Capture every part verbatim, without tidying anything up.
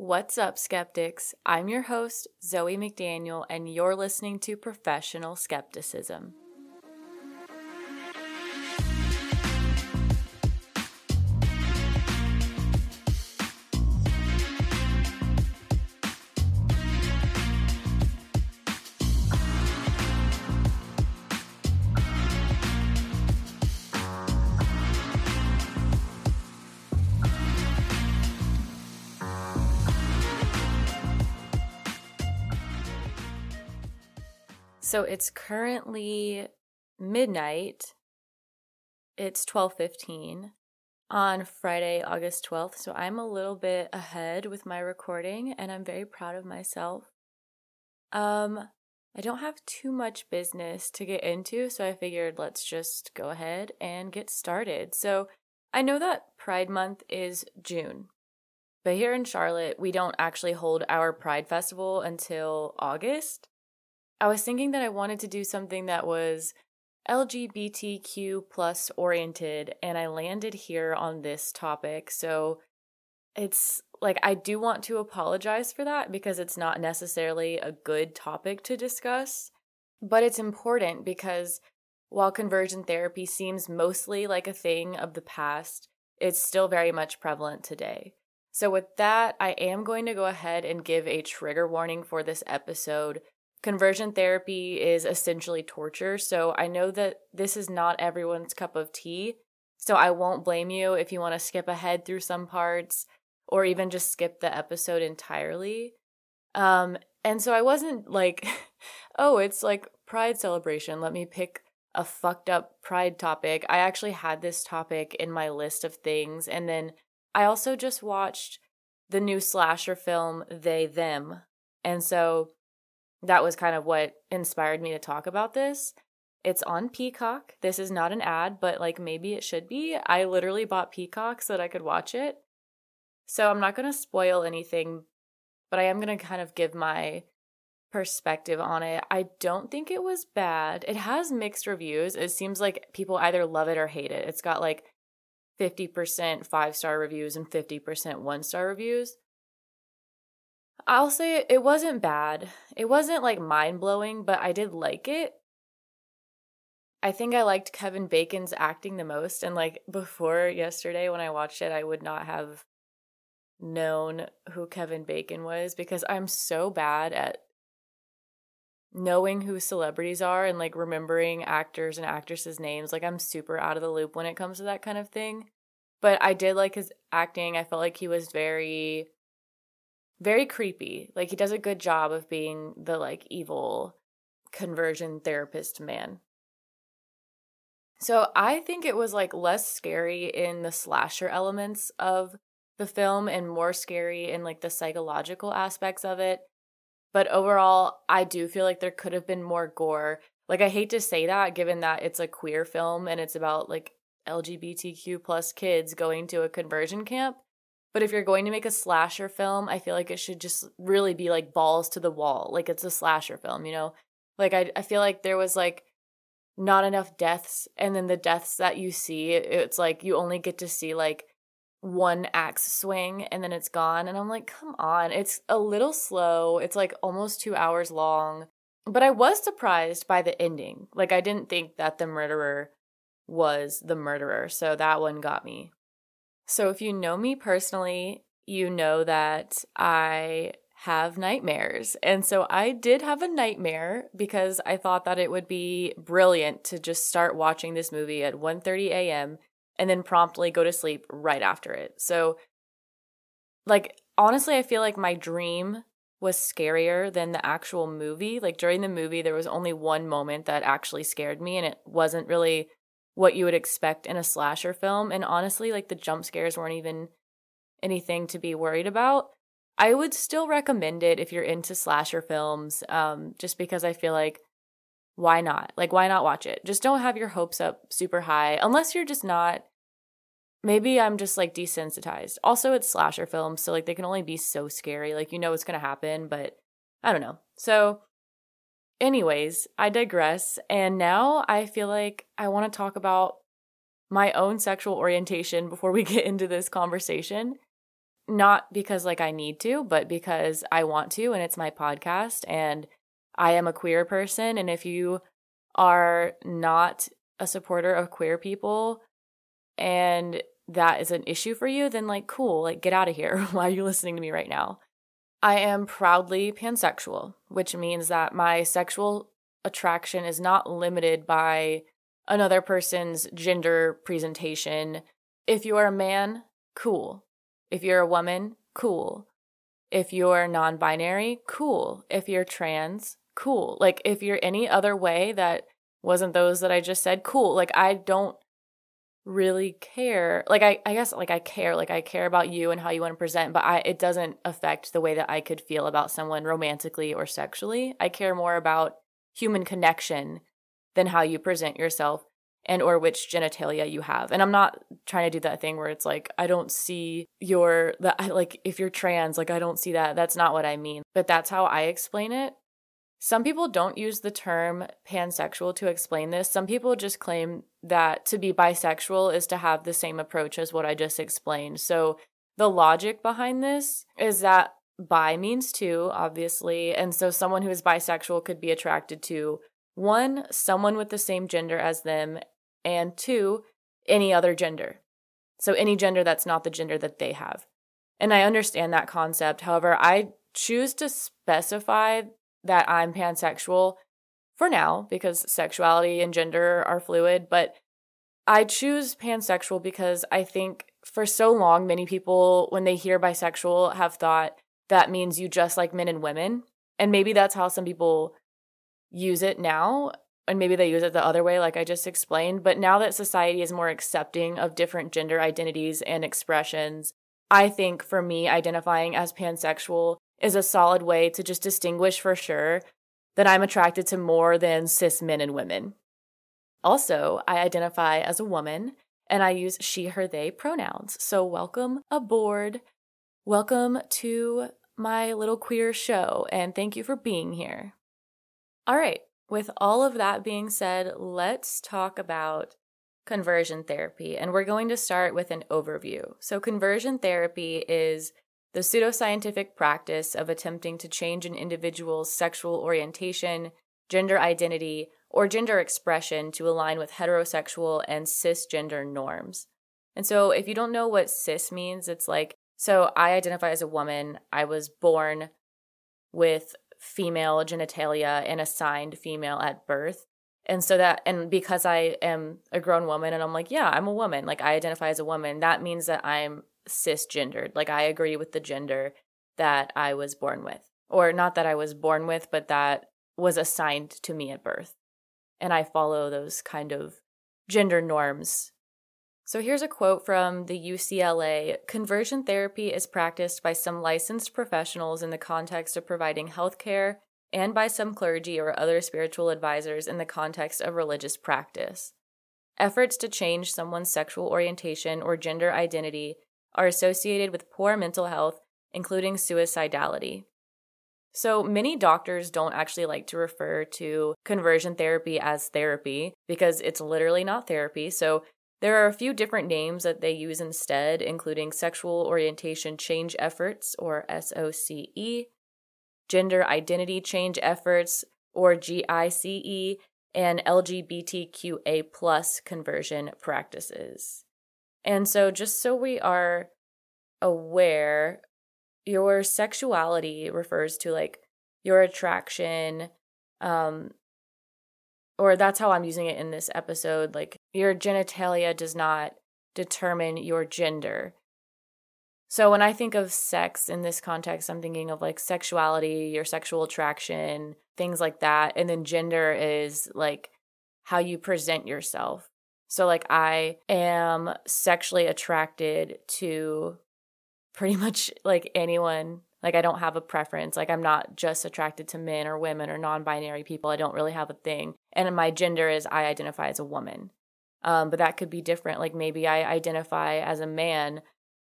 What's up, skeptics? I'm your host, Zoe McDaniel, and you're listening to Professional Skepticism. So it's currently midnight, it's twelve fifteen on Friday, August twelfth, so I'm a little bit ahead with my recording, and I'm very proud of myself. Um, I don't have too much business to get into, so I figured let's just go ahead and get started. So I know that Pride Month is June, but here in Charlotte, we don't actually hold our Pride Festival until August. I was thinking that I wanted to do something that was L G B T Q plus oriented, and I landed here on this topic. So it's like, I do want to apologize for that because it's not necessarily a good topic to discuss, but it's important because while conversion therapy seems mostly like a thing of the past, it's still very much prevalent today. So with that, I am going to go ahead and give a trigger warning for this episode. Conversion therapy is essentially torture, so I know that this is not everyone's cup of tea, so I won't blame you if you want to skip ahead through some parts or even just skip the episode entirely. Um, and so I wasn't like, oh, it's like Pride celebration, let me pick a fucked up Pride topic. I actually had this topic in my list of things, and then I also just watched the new slasher film, They/Them, and so that was kind of what inspired me to talk about this. It's on Peacock. This is not an ad, but like maybe it should be. I literally bought Peacock so that I could watch it. So I'm not going to spoil anything, but I am going to kind of give my perspective on it. I don't think it was bad. It has mixed reviews. It seems like people either love it or hate it. It's got like fifty percent five-star reviews and fifty percent one-star reviews. I'll say it wasn't bad. It wasn't like mind-blowing, but I did like it. I think I liked Kevin Bacon's acting the most, and like before yesterday when I watched it, I would not have known who Kevin Bacon was because I'm so bad at knowing who celebrities are and like remembering actors and actresses' names. Like I'm super out of the loop when it comes to that kind of thing. But I did like his acting. I felt like he was very... very creepy. Like, he does a good job of being the, like, evil conversion therapist man. So I think it was, like, less scary in the slasher elements of the film and more scary in, like, the psychological aspects of it. But overall, I do feel like there could have been more gore. Like, I hate to say that given that it's a queer film and it's about, like, L G B T Q plus kids going to a conversion camp. But if you're going to make a slasher film, I feel like it should just really be like balls to the wall. Like it's a slasher film, you know? Like I I feel like there was like not enough deaths. And then the deaths that you see, it's like you only get to see like one axe swing and then it's gone. And I'm like, come on. It's a little slow. It's like almost two hours long. But I was surprised by the ending. Like I didn't think that the murderer was the murderer. So that one got me. So if you know me personally, you know that I have nightmares. And so I did have a nightmare because I thought that it would be brilliant to just start watching this movie at one thirty a.m. and then promptly go to sleep right after it. So like, honestly, I feel like my dream was scarier than the actual movie. Like during the movie, there was only one moment that actually scared me and it wasn't really what you would expect in a slasher film. And honestly, like the jump scares weren't even anything to be worried about. I would still recommend it if you're into slasher films, um, just because I feel like, why not? Like, why not watch it? Just don't have your hopes up super high, unless you're just not, maybe I'm just like desensitized. Also, it's slasher films, so like they can only be so scary. Like, you know what's gonna happen, but I don't know. So anyways, I digress, and now I feel like I want to talk about my own sexual orientation before we get into this conversation. Not because like I need to, but because I want to, and it's my podcast, and I am a queer person. And if you are not a supporter of queer people and that is an issue for you, then like, cool, like get out of here. Why are you listening to me right now? I am proudly pansexual, which means that my sexual attraction is not limited by another person's gender presentation. If you are a man, cool. If you're a woman, cool. If you're non-binary, cool. If you're trans, cool. Like, if you're any other way that wasn't those that I just said, cool. Like, I don't really care. Like, I, I guess, like, I care. Like, I care about you and how you want to present, but I, it doesn't affect the way that I could feel about someone romantically or sexually. I care more about human connection than how you present yourself and or which genitalia you have. And I'm not trying to do that thing where it's like, I don't see your, the, like, if you're trans, like, I don't see that. That's not what I mean. But that's how I explain it. Some people don't use the term pansexual to explain this. Some people just claim that to be bisexual is to have the same approach as what I just explained. So the logic behind this is that bi means two, obviously. And so someone who is bisexual could be attracted to one, someone with the same gender as them, and two, any other gender. So any gender that's not the gender that they have. And I understand that concept. However, I choose to specify that I'm pansexual for now because sexuality and gender are fluid, but I choose pansexual because I think for so long, many people, when they hear bisexual, have thought that means you just like men and women. And maybe that's how some people use it now, and maybe they use it the other way like I just explained, but now that society is more accepting of different gender identities and expressions, I think for me identifying as pansexual is a solid way to just distinguish for sure that I'm attracted to more than cis men and women. Also, I identify as a woman and I use she, her, they pronouns. So welcome aboard. Welcome to my little queer show, and thank you for being here. All right, with all of that being said, let's talk about conversion therapy, and we're going to start with an overview. So conversion therapy is the pseudoscientific practice of attempting to change an individual's sexual orientation, gender identity, or gender expression to align with heterosexual and cisgender norms. And so if you don't know what cis means, it's like, so I identify as a woman, I was born with female genitalia and assigned female at birth. And so that, and because I am a grown woman and I'm like, yeah, I'm a woman, like I identify as a woman, that means that I'm cisgendered. Like I agree with the gender that I was born with, or not that I was born with, but that was assigned to me at birth. And I follow those kind of gender norms. So here's a quote from the U C L A. Conversion therapy is practiced by some licensed professionals in the context of providing health care and by some clergy or other spiritual advisors in the context of religious practice. Efforts to change someone's sexual orientation or gender identity are associated with poor mental health, including suicidality. So many doctors don't actually like to refer to conversion therapy as therapy because it's literally not therapy. So there are a few different names that they use instead, including sexual orientation change efforts, or S O C E, gender identity change efforts, or G I C E, and L G B T Q A plus conversion practices. And so just so we are aware, your sexuality refers to like your attraction, um, or that's how I'm using it in this episode, like your genitalia does not determine your gender. So when I think of sex in this context, I'm thinking of like sexuality, your sexual attraction, things like that. And then gender is like how you present yourself. So like I am sexually attracted to pretty much like anyone. Like I don't have a preference. Like I'm not just attracted to men or women or non-binary people. I don't really have a thing. And my gender is I identify as a woman. Um, but that could be different. Like maybe I identify as a man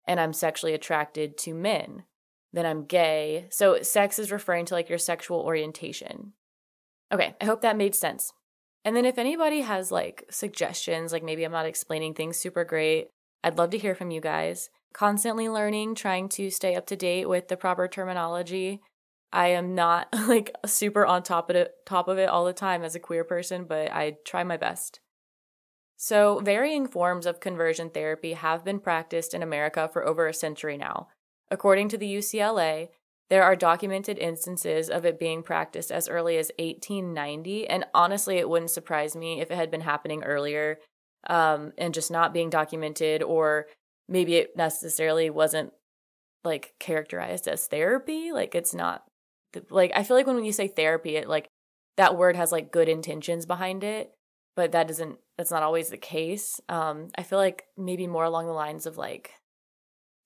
and I'm sexually attracted to men. Then I'm gay. So sex is referring to like your sexual orientation. Okay, I hope that made sense. And then if anybody has like suggestions, like maybe I'm not explaining things super great, I'd love to hear from you guys. constantly learning, trying to stay up to date with the proper terminology. I am not like super on top of it, top of it all the time as a queer person, but I try my best. So varying forms of conversion therapy have been practiced in America for over a century now. According to the U C L A, there are documented instances of it being practiced as early as eighteen ninety, and honestly, it wouldn't surprise me if it had been happening earlier um, and just not being documented, or maybe it necessarily wasn't like characterized as therapy. Like it's not like I feel like when you say therapy, it like that word has like good intentions behind it, but that doesn't. That's not always the case. Um, I feel like maybe more along the lines of like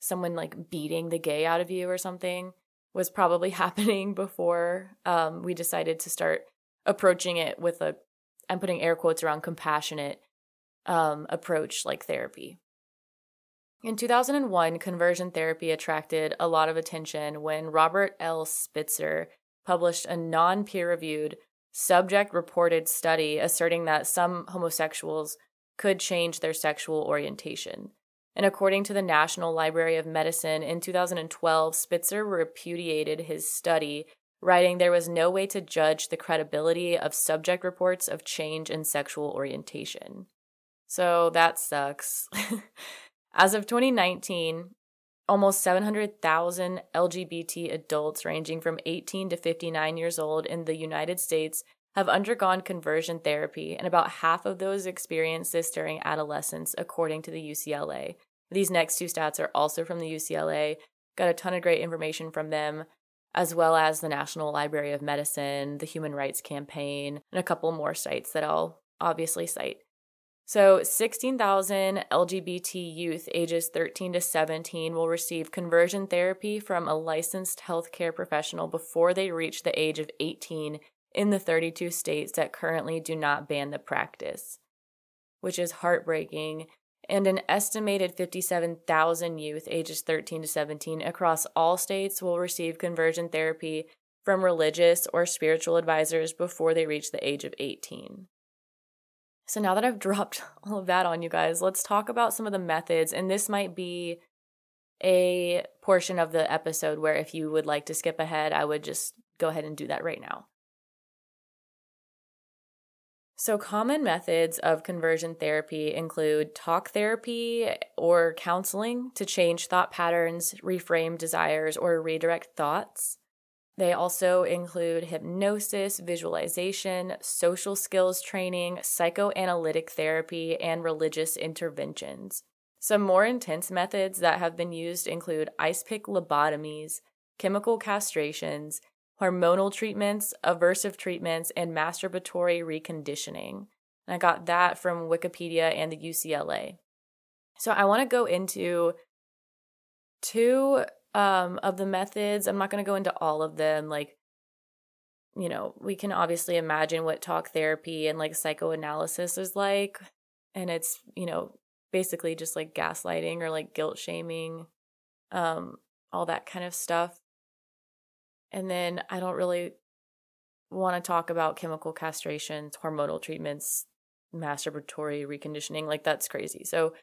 someone like beating the gay out of you or something was probably happening before um, we decided to start approaching it with a, I'm putting air quotes around compassionate um, approach like therapy. In two thousand one, conversion therapy attracted a lot of attention when Robert L. Spitzer published a non-peer-reviewed subject-reported study asserting that some homosexuals could change their sexual orientation. And according to the National Library of Medicine, in two thousand twelve, Spitzer repudiated his study, writing there was no way to judge the credibility of subject reports of change in sexual orientation. So that sucks. As of twenty nineteen, almost seven hundred thousand L G B T adults ranging from eighteen to fifty-nine years old in the United States have undergone conversion therapy, and about half of those experienced this during adolescence, according to the U C L A. These next two stats are also from the U C L A. Got a ton of great information from them, as well as the National Library of Medicine, the Human Rights Campaign, and a couple more sites that I'll obviously cite. So sixteen thousand L G B T youth ages thirteen to seventeen will receive conversion therapy from a licensed healthcare professional before they reach the age of eighteen in the thirty-two states that currently do not ban the practice, which is heartbreaking. And an estimated fifty-seven thousand youth ages thirteen to seventeen across all states will receive conversion therapy from religious or spiritual advisors before they reach the age of eighteen. So now that I've dropped all of that on you guys, let's talk about some of the methods. And this might be a portion of the episode where if you would like to skip ahead, I would just go ahead and do that right now. So common methods of conversion therapy include talk therapy or counseling to change thought patterns, reframe desires, or redirect thoughts. They also include hypnosis, visualization, social skills training, psychoanalytic therapy, and religious interventions. Some more intense methods that have been used include ice pick lobotomies, chemical castrations, hormonal treatments, aversive treatments, and masturbatory reconditioning. And I got that from Wikipedia and the U C L A. So I want to go into two Um, of the methods. I'm not going to go into all of them. Like, you know, we can obviously imagine what talk therapy and like psychoanalysis is like. And it's, you know, basically just like gaslighting or like guilt shaming, um, all that kind of stuff. And then I don't really want to talk about chemical castrations, hormonal treatments, masturbatory reconditioning. Like, that's crazy. So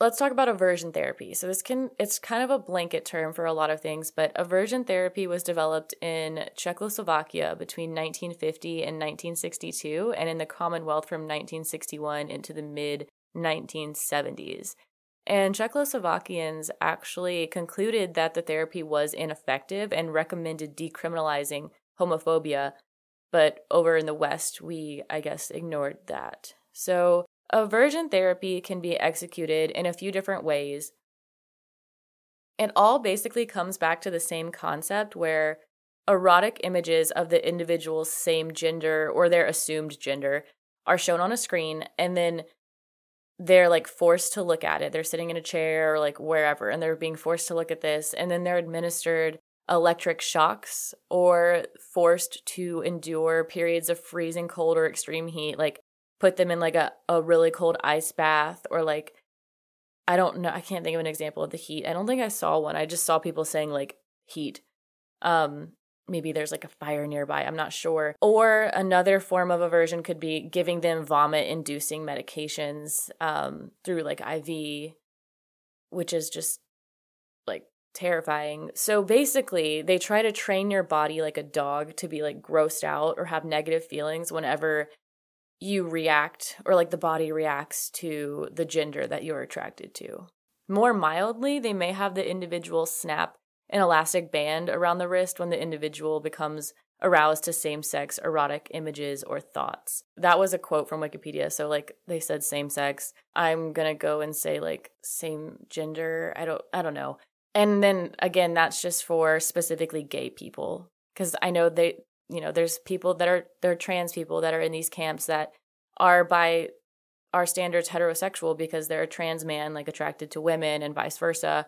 let's talk about aversion therapy. So this can, it's kind of a blanket term for a lot of things, but aversion therapy was developed in Czechoslovakia between nineteen fifty and nineteen sixty-two, and in the Commonwealth from nineteen sixty-one into the mid nineteen seventies. And Czechoslovakians actually concluded that the therapy was ineffective and recommended decriminalizing homophobia, but over in the West, we, I guess, ignored that. So aversion therapy can be executed in a few different ways. It all basically comes back to the same concept where erotic images of the individual's same gender or their assumed gender are shown on a screen, and then they're like forced to look at it. They're sitting in a chair or like wherever, and they're being forced to look at this, and then they're administered electric shocks or forced to endure periods of freezing cold or extreme heat, like put them in like a, a really cold ice bath, or like, I don't know, I can't think of an example of the heat. I don't think I saw one. I just saw people saying like heat. Um, maybe there's like a fire nearby. I'm not sure. Or another form of aversion could be giving them vomit-inducing medications um, through like I V, which is just like terrifying. So basically, they try to train your body like a dog to be like grossed out or have negative feelings whenever you react or like the body reacts to the gender that you're attracted to. More mildly, they may have the individual snap an elastic band around the wrist when the individual becomes aroused to same-sex erotic images or thoughts. That was a quote from Wikipedia. So like they said same-sex. I'm going to go and say like same gender. I don't I don't know. And then again, that's just for specifically gay people, because I know they, you know, there's people that are, they're trans people that are in these camps that are by our standards heterosexual because they're a trans man, like attracted to women and vice versa.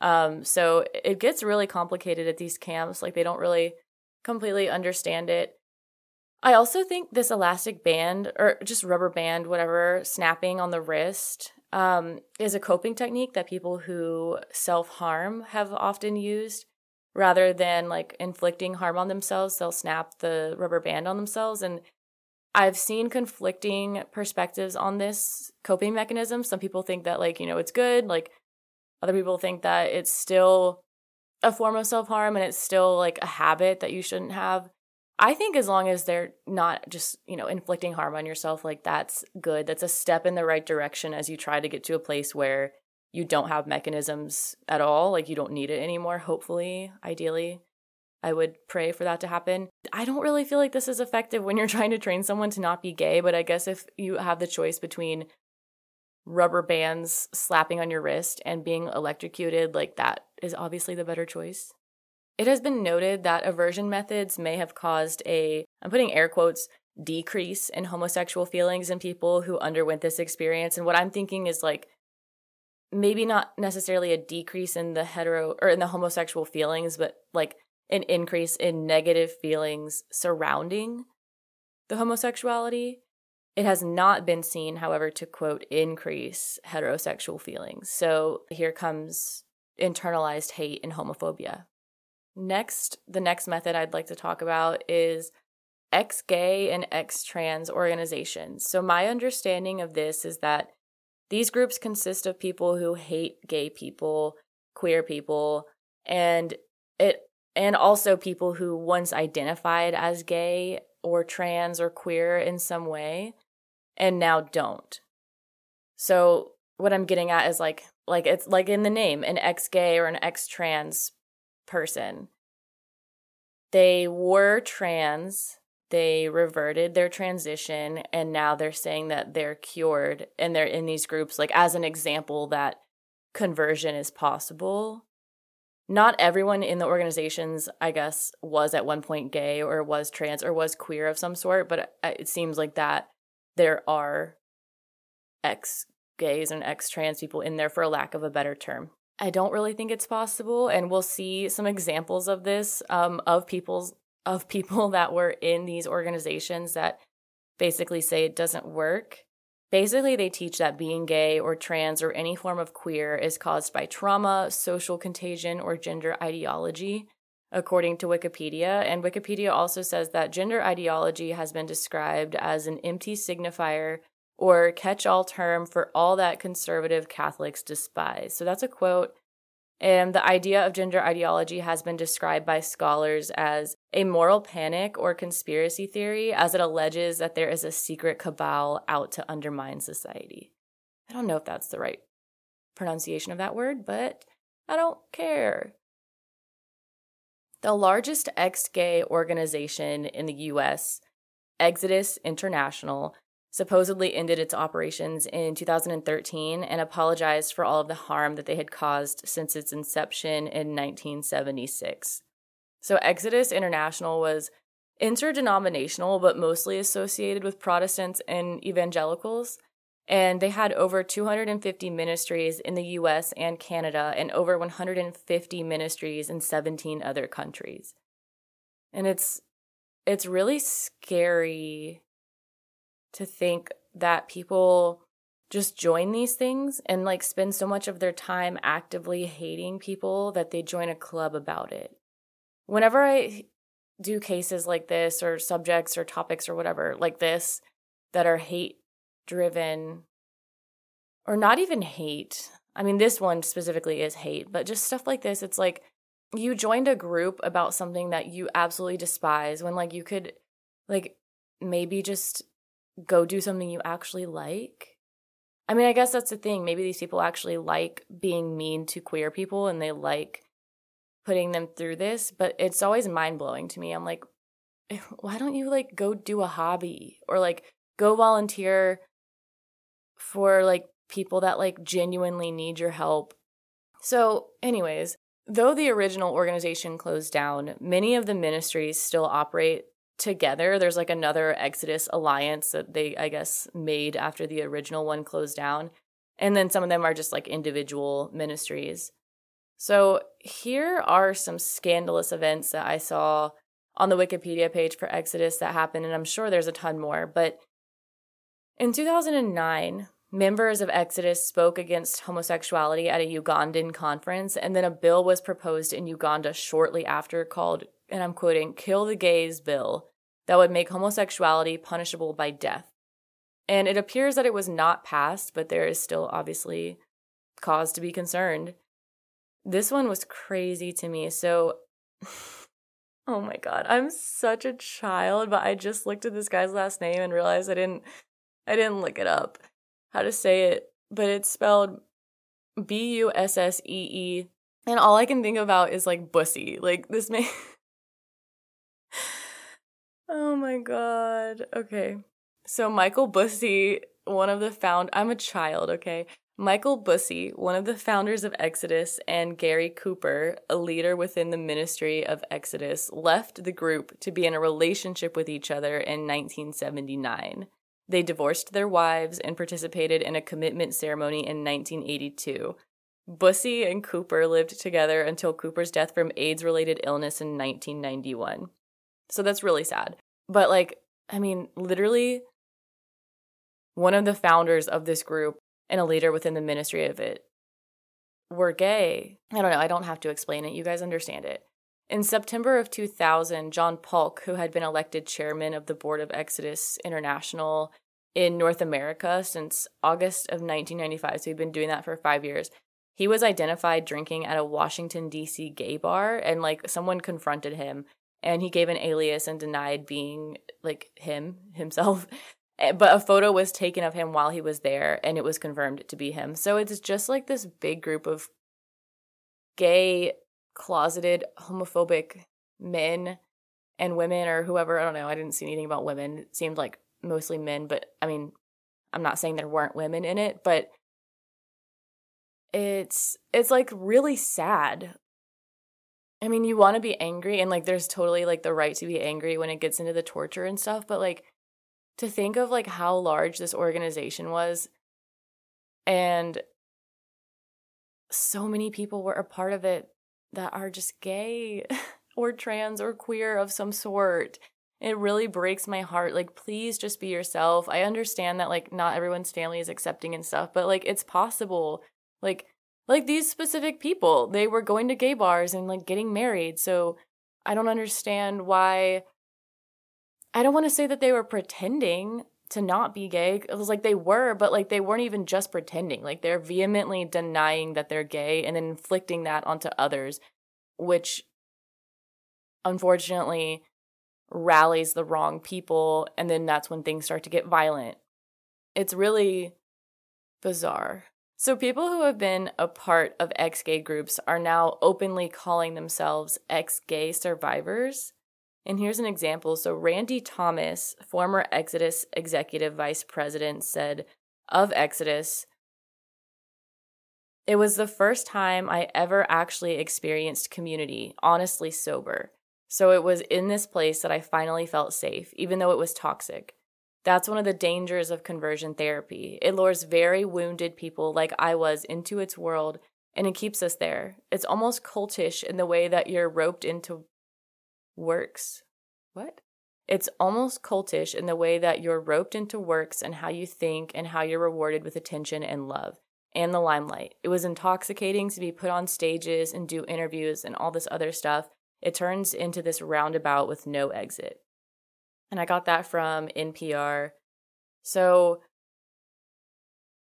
Um, so it gets really complicated at these camps. Like they don't really completely understand it. I also think this elastic band or just rubber band, whatever, snapping on the wrist um, is a coping technique that people who self-harm have often used. Rather than like inflicting harm on themselves, they'll snap the rubber band on themselves. And I've seen conflicting perspectives on this coping mechanism. Some people think that like, you know, it's good. Like other people think that it's still a form of self-harm and it's still like a habit that you shouldn't have. I think as long as they're not just, you know, inflicting harm on yourself, like that's good. That's a step in the right direction as you try to get to a place where you don't have mechanisms at all. Like you don't need it anymore, hopefully, ideally. I would pray for that to happen. I don't really feel like this is effective when you're trying to train someone to not be gay, but I guess if you have the choice between rubber bands slapping on your wrist and being electrocuted, like that is obviously the better choice. It has been noted that aversion methods may have caused a, I'm putting air quotes, decrease in homosexual feelings in people who underwent this experience. And what I'm thinking is like, maybe not necessarily a decrease in the hetero or in the homosexual feelings, but like an increase in negative feelings surrounding the homosexuality. It has not been seen, however, to, quote, increase heterosexual feelings. So here comes internalized hate and homophobia. Next, the next method I'd like to talk about is ex-gay and ex-trans organizations. So my understanding of this is that these groups consist of people who hate gay people, queer people, and it and also people who once identified as gay or trans or queer in some way and now don't. So what I'm getting at is like like it's like in the name, an ex-gay or an ex-trans person. They were trans. They reverted their transition, and now they're saying that they're cured, and they're in these groups, like as an example that conversion is possible. Not everyone in the organizations, I guess, was at one point gay or was trans or was queer of some sort, but it seems like that there are ex-gays and ex-trans people in there for a lack of a better term. I don't really think it's possible, and we'll see some examples of this, um, of people's of people that were in these organizations that basically say it doesn't work. Basically, they teach that being gay or trans or any form of queer is caused by trauma, social contagion, or gender ideology, according to Wikipedia. And Wikipedia also says that gender ideology has been described as an empty signifier or catch-all term for all that conservative Catholics despise. So that's a quote. And the idea of gender ideology has been described by scholars as a moral panic or conspiracy theory, as it alleges that there is a secret cabal out to undermine society. I don't know if that's the right pronunciation of that word, but I don't care. The largest ex-gay organization in the U S, Exodus International, supposedly ended its operations in two thousand thirteen and apologized for all of the harm that they had caused since its inception in nineteen seventy-six. So Exodus International was interdenominational, but mostly associated with Protestants and evangelicals, and they had over two hundred fifty ministries in the U S and Canada and over one hundred fifty ministries in seventeen other countries. And it's it's really scary to think that people just join these things and like spend so much of their time actively hating people that they join a club about it. Whenever I do cases like this or subjects or topics or whatever like this that are hate driven or not even hate, I mean, this one specifically is hate, but just stuff like this. It's like you joined a group about something that you absolutely despise when, like, you could, like, maybe just go do something you actually like. I mean, I guess that's the thing. Maybe these people actually like being mean to queer people and they like putting them through this, but it's always mind-blowing to me. I'm like, why don't you, like, go do a hobby or, like, go volunteer for, like, people that, like, genuinely need your help? So anyways, though the original organization closed down, many of the ministries still operate together. There's, like, another Exodus alliance that they, I guess, made after the original one closed down. And then some of them are just, like, individual ministries. So here are some scandalous events that I saw on the Wikipedia page for Exodus that happened, and I'm sure there's a ton more. But in two thousand nine, members of Exodus spoke against homosexuality at a Ugandan conference, and then a bill was proposed in Uganda shortly after called, and I'm quoting, "Kill the Gays Bill," that would make homosexuality punishable by death. And it appears that it was not passed, but there is still obviously cause to be concerned. This one was crazy to me. So, oh my God, I'm such a child, but I just looked at this guy's last name and realized I didn't, I didn't look it up how to say it, but it's spelled B U S S E E, and all I can think about is, like, Bussee. Like, this may... Oh my God. Okay. So Michael Bussee, one of the found... I'm a child, okay? Michael Bussee, one of the founders of Exodus, and Gary Cooper, a leader within the ministry of Exodus, left the group to be in a relationship with each other in nineteen seventy-nine. They divorced their wives and participated in a commitment ceremony in nineteen eighty-two. Bussee and Cooper lived together until Cooper's death from AIDS-related illness in nineteen ninety-one. So that's really sad. But, like, I mean, literally one of the founders of this group and a leader within the ministry of it were gay. I don't know. I don't have to explain it. You guys understand it. In September of two thousand, John Paulk, who had been elected chairman of the board of Exodus International in North America since August of nineteen ninety-five, so he'd been doing that for five years, he was identified drinking at a Washington, D C gay bar, and, like, someone confronted him, and he gave an alias and denied being, like, him, himself. But a photo was taken of him while he was there, and it was confirmed to be him. So it's just, like, this big group of gay closeted homophobic men and women, or whoever. I don't know. I didn't see anything about women. It seemed like mostly men, but I mean, I'm not saying there weren't women in it, but it's it's like really sad. I mean, you want to be angry, and, like, there's totally, like, the right to be angry when it gets into the torture and stuff, but, like, to think of, like, how large this organization was and so many people were a part of it that are just gay or trans or queer of some sort. It really breaks my heart. Like, please just be yourself. I understand that, like, not everyone's family is accepting and stuff, but, like, it's possible. Like, like these specific people, they were going to gay bars and, like, getting married. So I don't understand why. I don't want to say that they were pretending to not be gay. It was like they were, but, like, they weren't even just pretending. Like, they're vehemently denying that they're gay and then inflicting that onto others, which unfortunately rallies the wrong people, and then that's when things start to get violent. It's really bizarre. So people who have been a part of ex-gay groups are now openly calling themselves ex-gay survivors. And here's an example. So Randy Thomas, former Exodus executive vice president, said of Exodus, "It was the first time I ever actually experienced community, honestly sober. So it was in this place that I finally felt safe, even though it was toxic. That's one of the dangers of conversion therapy. It lures very wounded people like I was into its world, and it keeps us there. It's almost cultish in the way that you're roped into works. What? It's almost cultish in the way that you're roped into works and how you think and how you're rewarded with attention and love and the limelight. It was intoxicating to be put on stages and do interviews and all this other stuff. It turns into this roundabout with no exit." And I got that from N P R. So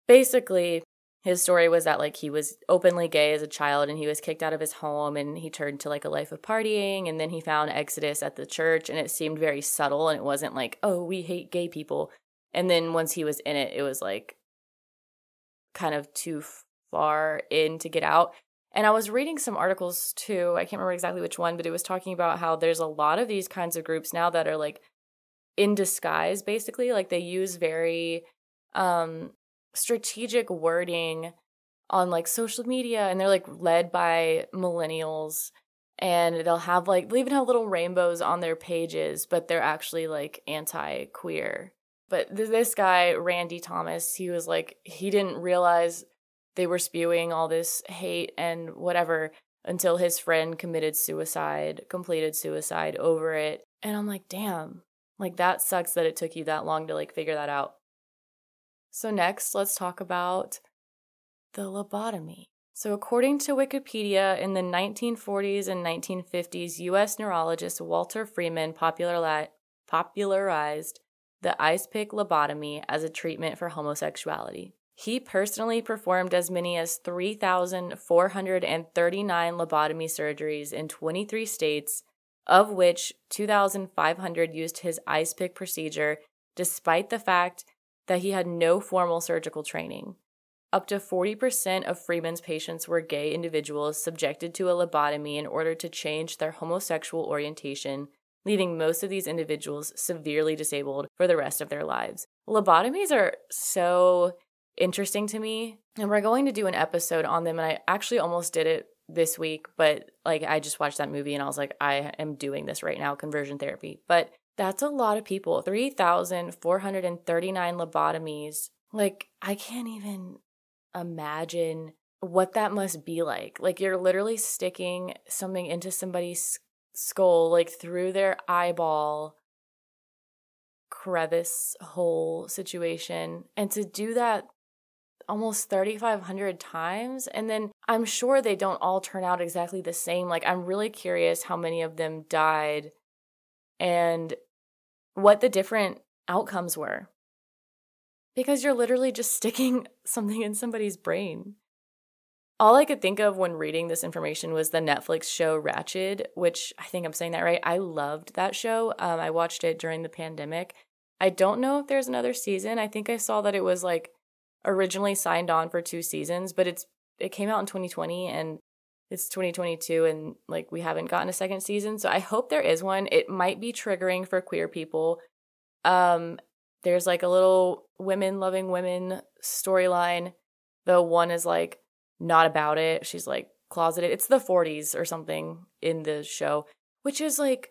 basically, his story was that, like, he was openly gay as a child, and he was kicked out of his home, and he turned to, like, a life of partying, and then he found Exodus at the church, and it seemed very subtle, and it wasn't like, oh, we hate gay people. And then once he was in it, it was, like, kind of too far in to get out. And I was reading some articles, too. I can't remember exactly which one, but it was talking about how there's a lot of these kinds of groups now that are, like, in disguise, basically. Like, they use very um, strategic wording on, like, social media, and they're, like, led by millennials. And they'll have, like, they'll even have little rainbows on their pages, but they're actually, like, anti-queer. But th- this guy, Randy Thomas, he was, like, he didn't realize they were spewing all this hate and whatever until his friend committed suicide, completed suicide over it. And I'm like, damn, like, that sucks that it took you that long to, like, figure that out. So next, let's talk about the lobotomy. So according to Wikipedia, in the nineteen forties and nineteen fifties, U S neurologist Walter Freeman populari- popularized the ice pick lobotomy as a treatment for homosexuality. He personally performed as many as three thousand four hundred thirty-nine lobotomy surgeries in twenty-three states, of which two thousand five hundred used his ice pick procedure, despite the fact that he had no formal surgical training. Up to forty percent of Freeman's patients were gay individuals subjected to a lobotomy in order to change their homosexual orientation, leaving most of these individuals severely disabled for the rest of their lives. Lobotomies are so interesting to me, and we're going to do an episode on them, and I actually almost did it this week, but, like, I just watched that movie and I was like, I am doing this right now, conversion therapy. But that's a lot of people. three thousand four hundred thirty-nine lobotomies. Like, I can't even imagine what that must be like. Like, you're literally sticking something into somebody's skull, like, through their eyeball crevice hole situation, and to do that almost thirty-five hundred times. And then I'm sure they don't all turn out exactly the same. Like, I'm really curious how many of them died and what the different outcomes were, because you're literally just sticking something in somebody's brain. All I could think of when reading this information was the Netflix show Ratched, which I think I'm saying that right. I loved that show. Um, I watched it during the pandemic. I don't know if there's another season. I think I saw that it was, like, originally signed on for two seasons, but it's it came out in twenty twenty and it's twenty twenty-two, and, like, we haven't gotten a second season. So I hope there is one. It might be triggering for queer people. Um, there's, like, a little women loving women storyline, though one is, like, not about it. She's, like, closeted. It's the forties or something in the show, which is, like,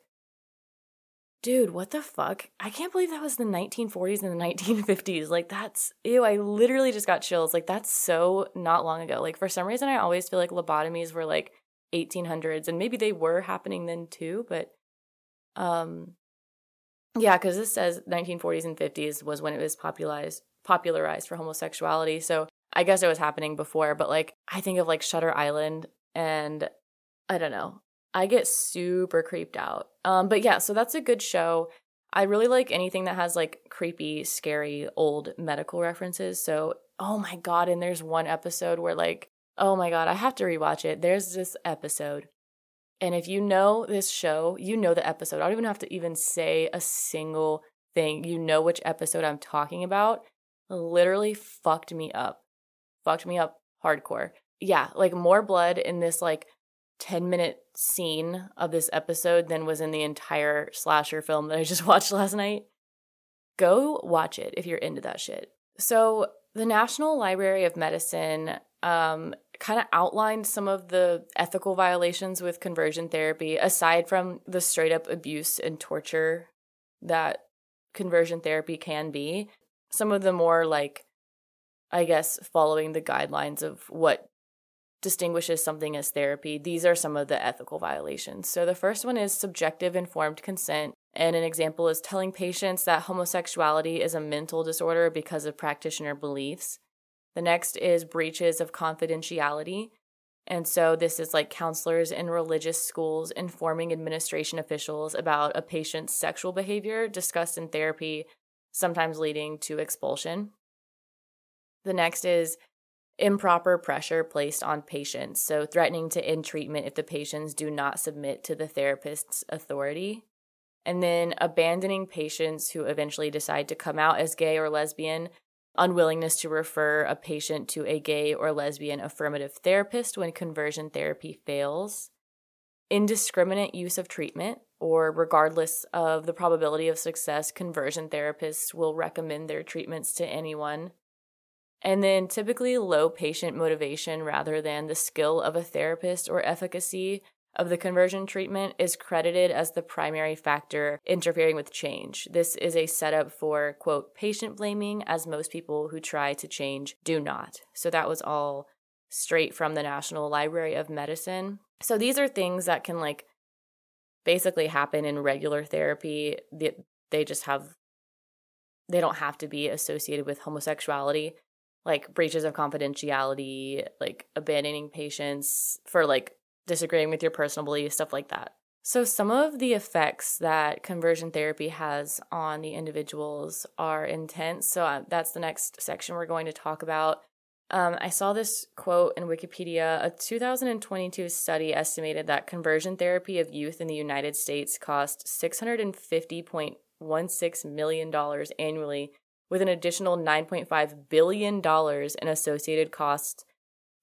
dude, what the fuck? I can't believe that was the nineteen forties and the nineteen fifties. Like, that's, ew, I literally just got chills. Like, that's so not long ago. Like, for some reason, I always feel like lobotomies were, like, eighteen hundreds, and maybe they were happening then too, but um, yeah, because this says nineteen forties and fifties was when it was popularized, popularized for homosexuality, so I guess it was happening before, but, like, I think of, like, Shutter Island, and I don't know. I get super creeped out. Um, but yeah, so that's a good show. I really like anything that has, like, creepy, scary, old medical references. So, oh my God, and there's one episode where, like, oh my God, I have to rewatch it. There's this episode. And if you know this show, you know the episode. I don't even have to even say a single thing. You know which episode I'm talking about. Literally fucked me up. Fucked me up hardcore. Yeah, like, more blood in this, like, ten minute scene of this episode than was in the entire slasher film that I just watched last night. Go watch it if you're into that shit. So the National Library of Medicine um, kind of outlined some of the ethical violations with conversion therapy, aside from the straight up abuse and torture that conversion therapy can be. Some of the more, like, I guess, following the guidelines of what distinguishes something as therapy, these are some of the ethical violations. So the first one is subjective informed consent. And an example is telling patients that homosexuality is a mental disorder because of practitioner beliefs. The next is breaches of confidentiality. And so this is, like, counselors in religious schools informing administration officials about a patient's sexual behavior discussed in therapy, sometimes leading to expulsion. The next is improper pressure placed on patients, so threatening to end treatment if the patients do not submit to the therapist's authority, and then abandoning patients who eventually decide to come out as gay or lesbian, unwillingness to refer a patient to a gay or lesbian affirmative therapist when conversion therapy fails, indiscriminate use of treatment, or regardless of the probability of success, conversion therapists will recommend their treatments to anyone. And then typically low patient motivation rather than the skill of a therapist or efficacy of the conversion treatment is credited as the primary factor interfering with change. This is a setup for, quote, patient blaming, as most people who try to change do not. So that was all straight from the National Library of Medicine. So these are things that can like basically happen in regular therapy. They, they just have, they don't have to be associated with homosexuality. Like breaches of confidentiality, like abandoning patients for like disagreeing with your personal beliefs, stuff like that. So some of the effects that conversion therapy has on the individuals are intense. So that's the next section we're going to talk about. Um, I saw this quote in Wikipedia. A two thousand twenty-two study estimated that conversion therapy of youth in the United States cost six hundred fifty point one six million dollars annually, with an additional nine point five billion dollars in associated costs,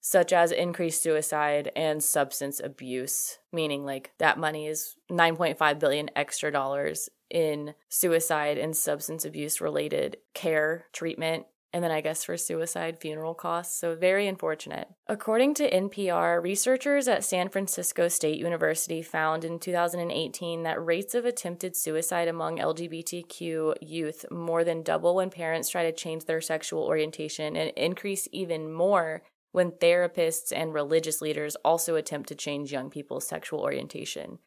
such as increased suicide and substance abuse, meaning like that money is nine point five billion dollars extra dollars in suicide and substance abuse-related care, treatment, and then I guess for suicide, funeral costs, so very unfortunate. According to N P R, researchers at San Francisco State University found in two thousand eighteen that rates of attempted suicide among L G B T Q youth more than double when parents try to change their sexual orientation and increase even more when therapists and religious leaders also attempt to change young people's sexual orientation.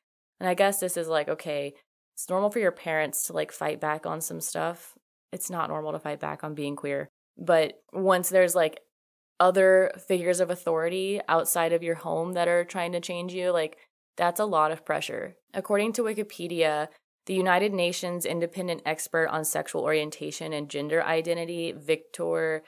And I guess this is like, okay, it's normal for your parents to like fight back on some stuff. It's not normal to fight back on being queer. But once there's like other figures of authority outside of your home that are trying to change you, like that's a lot of pressure. According to Wikipedia, the United Nations independent expert on sexual orientation and gender identity, Victor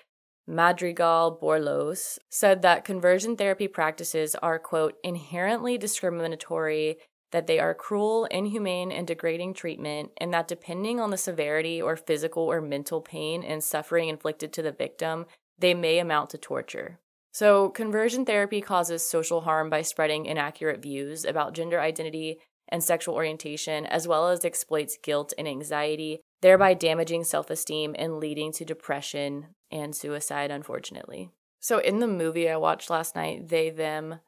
Madrigal-Borlos, said that conversion therapy practices are, quote, inherently discriminatory, that they are cruel, inhumane, and degrading treatment, and that depending on the severity or physical or mental pain and suffering inflicted to the victim, they may amount to torture. So conversion therapy causes social harm by spreading inaccurate views about gender identity and sexual orientation, as well as exploits guilt and anxiety, thereby damaging self-esteem and leading to depression and suicide, unfortunately. So in the movie I watched last night, They/Them,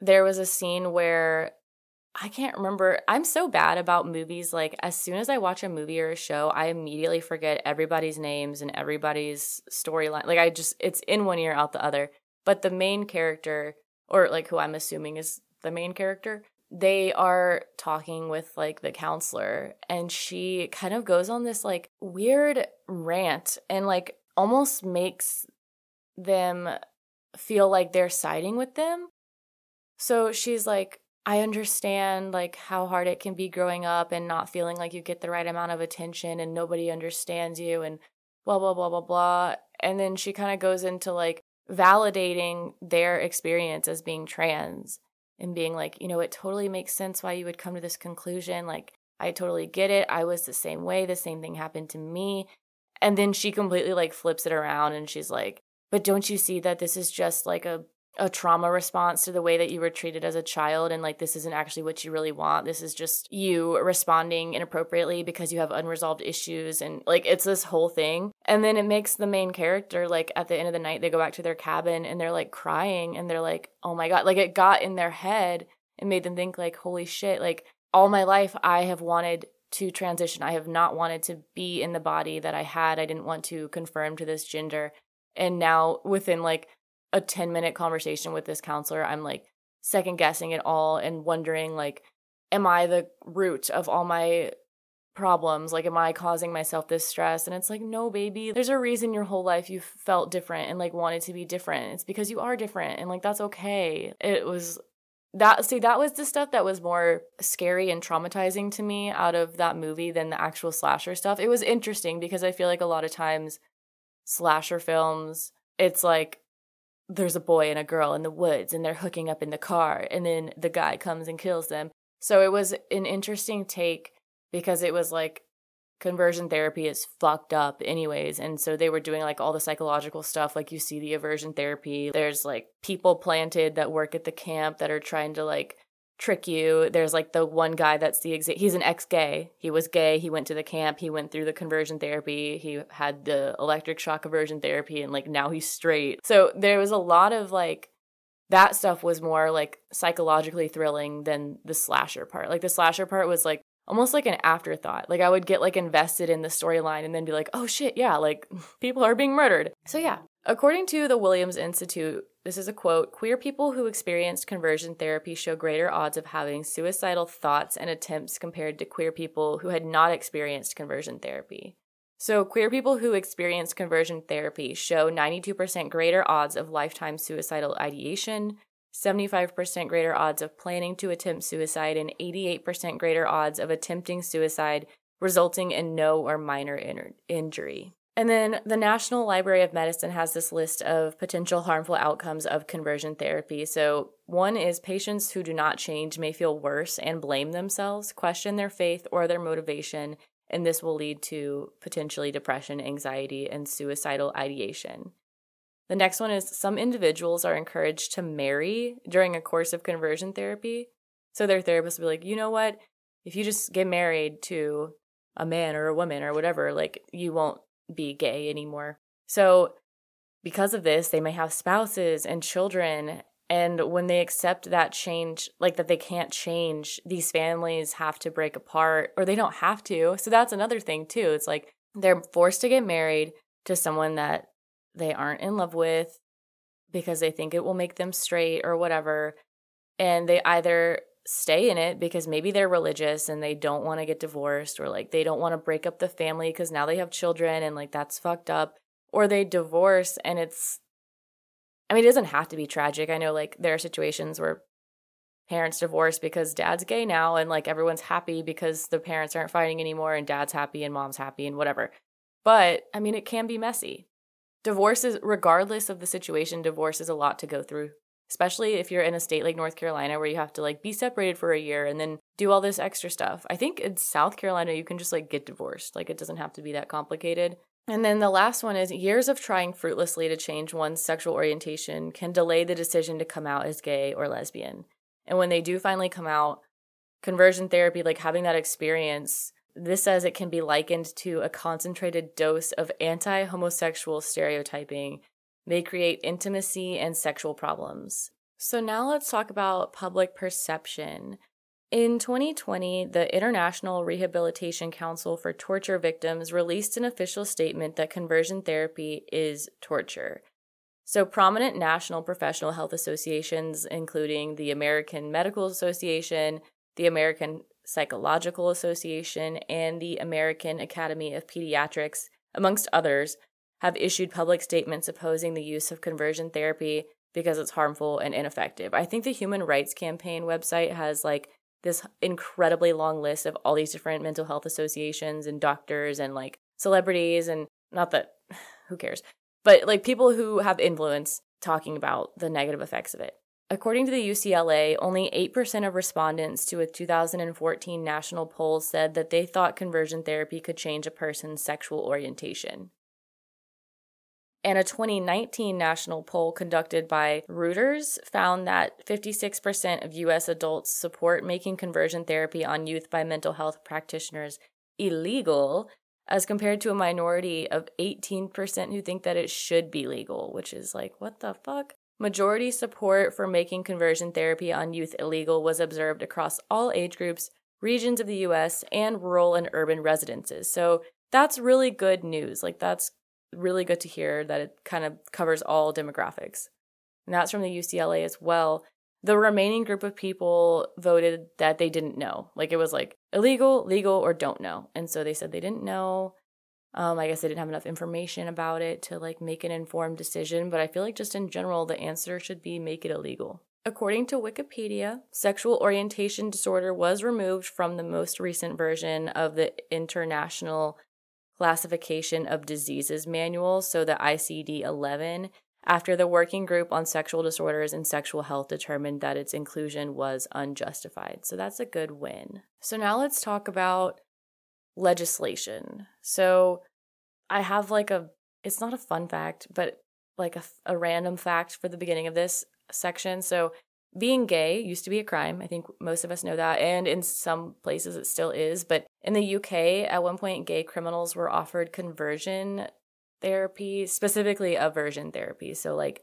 there was a scene where I can't remember. I'm so bad about movies. Like, as soon as I watch a movie or a show, I immediately forget everybody's names and everybody's storyline. Like, I just, it's in one ear, out the other. But the main character, or like who I'm assuming is the main character, they are talking with like the counselor, and she kind of goes on this like weird rant and like almost makes them feel like they're siding with them. So she's like, I understand like how hard it can be growing up and not feeling like you get the right amount of attention and nobody understands you and blah, blah, blah, blah, blah. And then she kind of goes into like validating their experience as being trans and being like, you know, it totally makes sense why you would come to this conclusion. Like, I totally get it. I was the same way. The same thing happened to me. And then she completely like flips it around and she's like, but don't you see that this is just like a a trauma response to the way that you were treated as a child, and like this isn't actually what you really want. This is just you responding inappropriately because you have unresolved issues, and like it's this whole thing. And then it makes the main character, like at the end of the night, they go back to their cabin and they're like crying and they're like, oh my God, like it got in their head and made them think like, holy shit, like all my life I have wanted to transition. I have not wanted to be in the body that I had. I didn't want to conform to this gender. And now within like a ten minute conversation with this counselor, I'm like second guessing it all and wondering like, am I the root of all my problems? Like, am I causing myself this stress? And it's like, no, baby, there's a reason your whole life you felt different and like wanted to be different. It's because you are different and like, that's okay. It was that, see, that was the stuff that was more scary and traumatizing to me out of that movie than the actual slasher stuff. It was interesting because I feel like a lot of times slasher films, it's like, there's a boy and a girl in the woods and they're hooking up in the car and then the guy comes and kills them. So it was an interesting take because it was like conversion therapy is fucked up anyways. And so they were doing like all the psychological stuff. Like you see the aversion therapy. There's like people planted that work at the camp that are trying to like trick you. There's like the one guy that's the exact, he's an ex-gay. He was gay. He went to the camp. He went through the conversion therapy. He had the electric shock aversion therapy and like now he's straight. So there was a lot of like, that stuff was more like psychologically thrilling than the slasher part. Like the slasher part was like almost like an afterthought. Like I would get like invested in the storyline and then be like, oh shit, yeah, like people are being murdered. So yeah, according to the Williams Institute, this is a quote, queer people who experienced conversion therapy show greater odds of having suicidal thoughts and attempts compared to queer people who had not experienced conversion therapy. So queer people who experienced conversion therapy show ninety-two percent greater odds of lifetime suicidal ideation, seventy-five percent greater odds of planning to attempt suicide, and eighty-eight percent greater odds of attempting suicide resulting in no or minor in- injury. And then the National Library of Medicine has this list of potential harmful outcomes of conversion therapy. So one is patients who do not change may feel worse and blame themselves, question their faith or their motivation, and this will lead to potentially depression, anxiety, and suicidal ideation. The next one is some individuals are encouraged to marry during a course of conversion therapy. So their therapist will be like, you know what, if you just get married to a man or a woman or whatever, like you won't be gay anymore. So because of this, they may have spouses and children. And when they accept that change, like that they can't change, these families have to break apart, or they don't have to. So that's another thing too. It's like they're forced to get married to someone that they aren't in love with because they think it will make them straight or whatever. And they either stay in it because maybe they're religious and they don't want to get divorced, or like they don't want to break up the family because now they have children and like that's fucked up, or they divorce. And it's, I mean, it doesn't have to be tragic. I know like there are situations where parents divorce because dad's gay now and like everyone's happy because the parents aren't fighting anymore and dad's happy and mom's happy and whatever. But I mean, it can be messy. Divorce is, regardless of the situation, divorce is a lot to go through. Especially if you're in a state like North Carolina where you have to like be separated for a year and then do all this extra stuff. I think in South Carolina, you can just like get divorced. Like it doesn't have to be that complicated. And then the last one is years of trying fruitlessly to change one's sexual orientation can delay the decision to come out as gay or lesbian. And when they do finally come out, conversion therapy, like having that experience, this says it can be likened to a concentrated dose of anti-homosexual stereotyping. They create intimacy and sexual problems. So now let's talk about public perception. In twenty twenty, the International Rehabilitation Council for Torture Victims released an official statement that conversion therapy is torture. So prominent national professional health associations, including the American Medical Association, the American Psychological Association, and the American Academy of Pediatrics, amongst others, have issued public statements opposing the use of conversion therapy because it's harmful and ineffective. I think the Human Rights Campaign website has like this incredibly long list of all these different mental health associations and doctors and like celebrities and not that, who cares, but like people who have influence talking about the negative effects of it. According to the U C L A, only eight percent of respondents to a two thousand fourteen national poll said that they thought conversion therapy could change a person's sexual orientation. And a twenty nineteen national poll conducted by Reuters found that fifty-six percent of U S adults support making conversion therapy on youth by mental health practitioners illegal, as compared to a minority of eighteen percent who think that it should be legal, which is like, what the fuck? Majority support for making conversion therapy on youth illegal was observed across all age groups, regions of the U S, and rural and urban residences. So that's really good news. Like, that's really good to hear that it kind of covers all demographics. And that's from the U C L A as well. The remaining group of people voted that they didn't know. Like, it was like illegal, legal, or don't know. And so they said they didn't know. Um, I guess they didn't have enough information about it to like make an informed decision. But I feel like just in general, the answer should be make it illegal. According to Wikipedia, sexual orientation disorder was removed from the most recent version of the International Classification of Diseases manual, so the I C D eleven, after the Working Group on Sexual Disorders and Sexual Health determined that its inclusion was unjustified. So that's a good win. So now let's talk about legislation. So I have like a, it's not a fun fact, but like a, a random fact for the beginning of this section. So being gay used to be a crime. I think most of us know that. And in some places it still is. But in the U K, at one point, gay criminals were offered conversion therapy, specifically aversion therapy. So like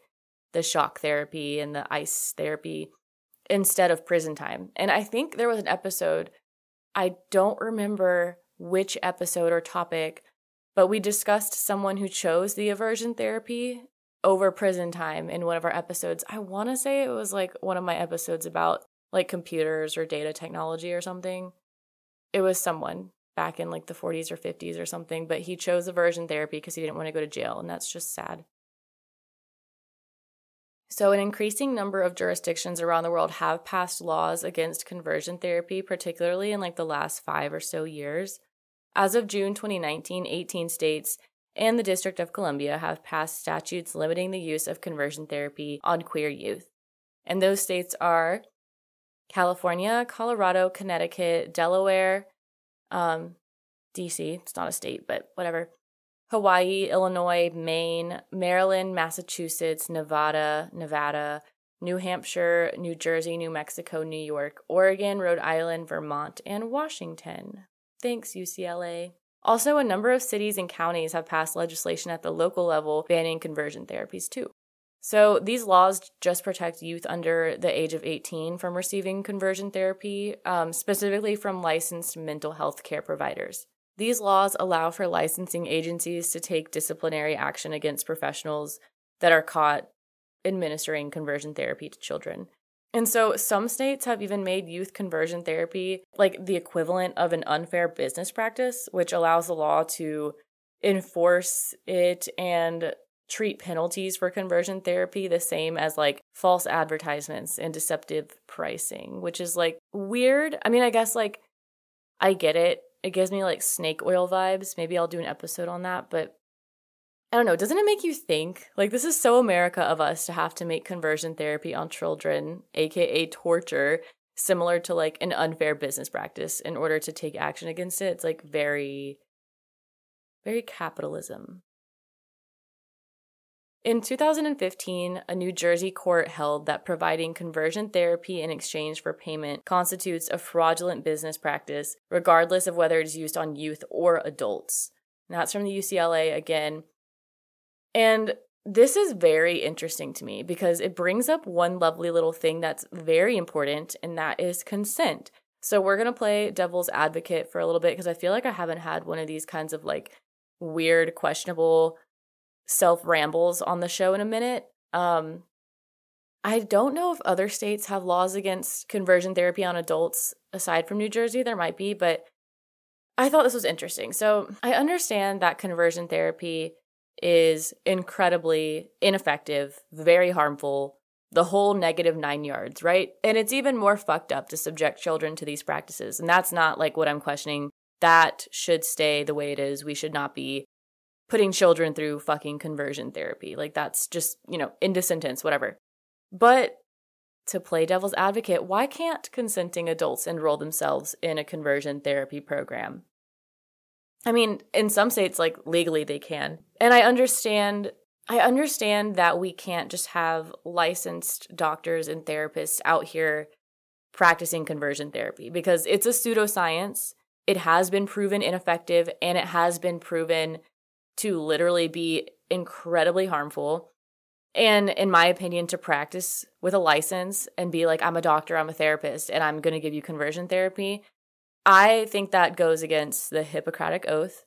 the shock therapy and the ice therapy instead of prison time. And I think there was an episode, I don't remember which episode or topic, but we discussed someone who chose the aversion therapy over prison time in one of our episodes. I want to say it was like one of my episodes about like computers or data technology or something. It was someone back in like the forties or fifties or something, but he chose aversion therapy because he didn't want to go to jail, and that's just sad. So an increasing number of jurisdictions around the world have passed laws against conversion therapy, particularly in like the last five or so years. As of June twenty nineteen, eighteen states and the District of Columbia have passed statutes limiting the use of conversion therapy on queer youth. And those states are California, Colorado, Connecticut, Delaware, um, D C, it's not a state, but whatever, Hawaii, Illinois, Maine, Maryland, Massachusetts, Nevada, Nevada, New Hampshire, New Jersey, New Mexico, New York, Oregon, Rhode Island, Vermont, and Washington. Thanks, U C L A. Also, a number of cities and counties have passed legislation at the local level banning conversion therapies, too. So these laws just protect youth under the age of eighteen from receiving conversion therapy, um, specifically from licensed mental health care providers. These laws allow for licensing agencies to take disciplinary action against professionals that are caught administering conversion therapy to children. And so some states have even made youth conversion therapy like the equivalent of an unfair business practice, which allows the law to enforce it and treat penalties for conversion therapy the same as like false advertisements and deceptive pricing, which is like weird. I mean, I guess like I get it. It gives me like snake oil vibes. Maybe I'll do an episode on that, but I don't know, doesn't it make you think? Like, this is so America of us to have to make conversion therapy on children, aka torture, similar to like an unfair business practice in order to take action against it. It's like very, very capitalism. In two thousand fifteen, a New Jersey court held that providing conversion therapy in exchange for payment constitutes a fraudulent business practice, regardless of whether it's used on youth or adults. And that's from the U C L A again. And this is very interesting to me because it brings up one lovely little thing that's very important, and that is consent. So we're going to play devil's advocate for a little bit because I feel like I haven't had one of these kinds of like weird, questionable self-rambles on the show in a minute. Um, I don't know if other states have laws against conversion therapy on adults aside from New Jersey. There might be, but I thought this was interesting. So I understand that conversion therapy is incredibly ineffective, very harmful, the whole negative nine yards, right? And it's even more fucked up to subject children to these practices. And that's not like what I'm questioning. That should stay the way it is. We should not be putting children through fucking conversion therapy. Like that's just, you know, end of sentence, whatever. But to play devil's advocate, why can't consenting adults enroll themselves in a conversion therapy program? I mean, in some states, like legally they can. And I understand I understand that we can't just have licensed doctors and therapists out here practicing conversion therapy because it's a pseudoscience. It has been proven ineffective and it has been proven to literally be incredibly harmful. And in my opinion, to practice with a license and be like, I'm a doctor, I'm a therapist, and I'm going to give you conversion therapy, I think that goes against the Hippocratic Oath,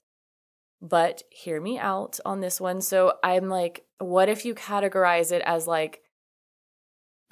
but hear me out on this one. So I'm like, what if you categorize it as like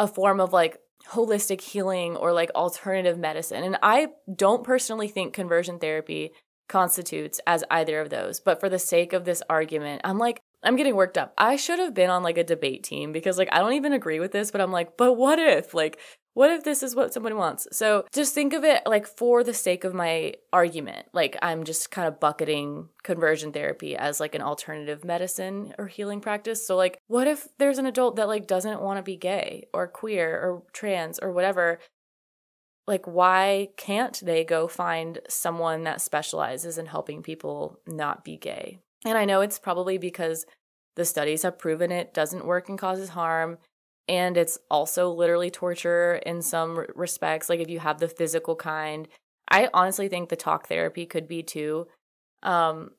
a form of like holistic healing or like alternative medicine? And I don't personally think conversion therapy constitutes as either of those, but for the sake of this argument, I'm like, I'm getting worked up. I should have been on like a debate team because like I don't even agree with this, but I'm like, but what if? Like, what if this is what somebody wants? So just think of it like for the sake of my argument. Like I'm just kind of bucketing conversion therapy as like an alternative medicine or healing practice. So like what if there's an adult that like doesn't want to be gay or queer or trans or whatever? Like, why can't they go find someone that specializes in helping people not be gay? And I know it's probably because the studies have proven it doesn't work and causes harm. And it's also literally torture in some respects, like if you have the physical kind. I honestly think the talk therapy could be too, um,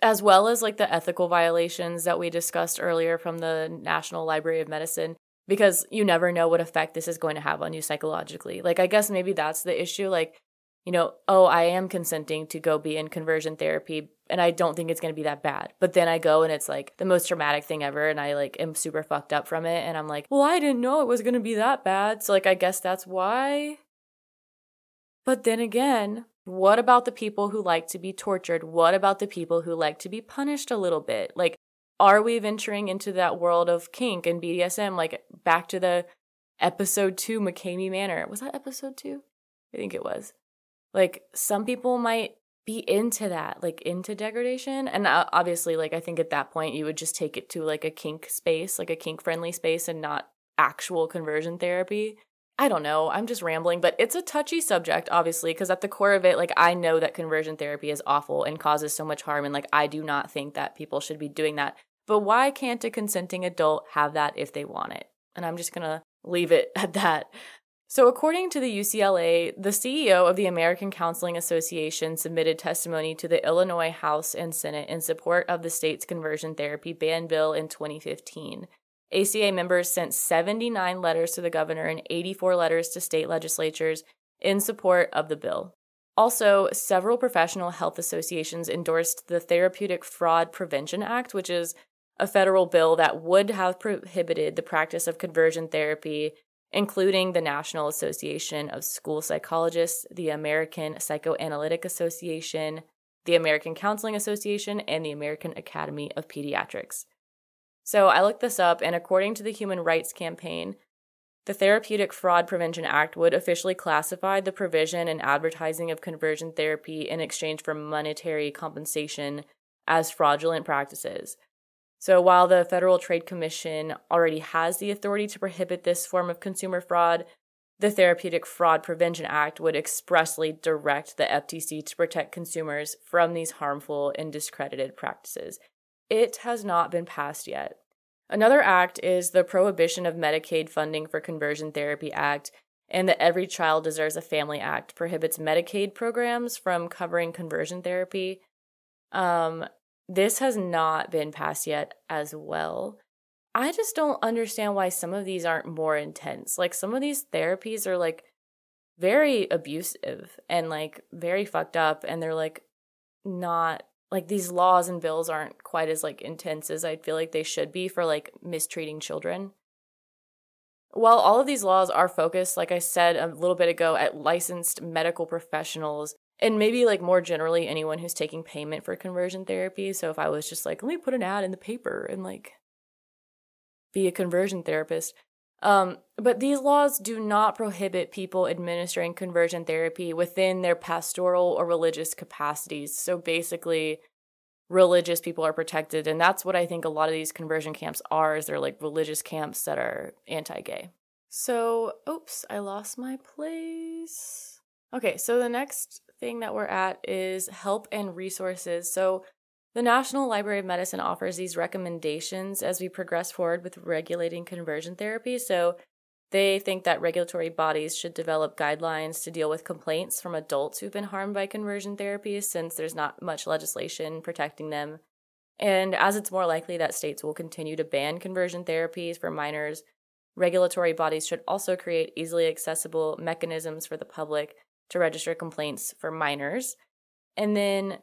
as well as like the ethical violations that we discussed earlier from the National Library of Medicine. Because you never know what effect this is going to have on you psychologically. Like, I guess maybe that's the issue. Like, you know, oh, I am consenting to go be in conversion therapy, and I don't think it's going to be that bad. But then I go, and it's, like, the most traumatic thing ever, and I, like, am super fucked up from it. And I'm like, well, I didn't know it was going to be that bad. So, like, I guess that's why. But then again, what about the people who like to be tortured? What about the people who like to be punished a little bit? Like, are we venturing into that world of kink and B D S M, like back to the episode two McKamey Manor? Was that episode two? I think it was. Like some people might be into that, like into degradation. And obviously, like I think at that point you would just take it to like a kink space, like a kink-friendly space and not actual conversion therapy. I don't know. I'm just rambling, but it's a touchy subject, obviously, because at the core of it, like, I know that conversion therapy is awful and causes so much harm. And like, I do not think that people should be doing that. But why can't a consenting adult have that if they want it? And I'm just going to leave it at that. So according to the U C L A, the C E O of the American Counseling Association submitted testimony to the Illinois House and Senate in support of the state's conversion therapy ban bill in twenty fifteen. A C A members sent seventy-nine letters to the governor and eighty-four letters to state legislatures in support of the bill. Also, several professional health associations endorsed the Therapeutic Fraud Prevention Act, which is a federal bill that would have prohibited the practice of conversion therapy, including the National Association of School Psychologists, the American Psychoanalytic Association, the American Counseling Association, and the American Academy of Pediatrics. So I looked this up, and according to the Human Rights Campaign, the Therapeutic Fraud Prevention Act would officially classify the provision and advertising of conversion therapy in exchange for monetary compensation as fraudulent practices. So while the Federal Trade Commission already has the authority to prohibit this form of consumer fraud, the Therapeutic Fraud Prevention Act would expressly direct the F T C to protect consumers from these harmful and discredited practices. It has not been passed yet. Another act is the Prohibition of Medicaid Funding for Conversion Therapy Act, and the Every Child Deserves a Family Act prohibits Medicaid programs from covering conversion therapy. Um, this has not been passed yet as well. I just don't understand why some of these aren't more intense. Like some of these therapies are like very abusive and like very fucked up, and they're like not... like these laws and bills aren't quite as like intense as I feel like they should be for like mistreating children. While all of these laws are focused, like I said a little bit ago, at licensed medical professionals and maybe like more generally anyone who's taking payment for conversion therapy. So if I was just like, let me put an ad in the paper and like be a conversion therapist. Um, but these laws do not prohibit people administering conversion therapy within their pastoral or religious capacities. So basically, religious people are protected, and that's what I think a lot of these conversion camps are, is they're like religious camps that are anti-gay. So, oops, I lost my place. Okay, so the next thing that we're at is help and resources. So the National Library of Medicine offers these recommendations as we progress forward with regulating conversion therapy. So they think that regulatory bodies should develop guidelines to deal with complaints from adults who've been harmed by conversion therapy, since there's not much legislation protecting them. And as it's more likely that states will continue to ban conversion therapies for minors, regulatory bodies should also create easily accessible mechanisms for the public to register complaints for minors. And then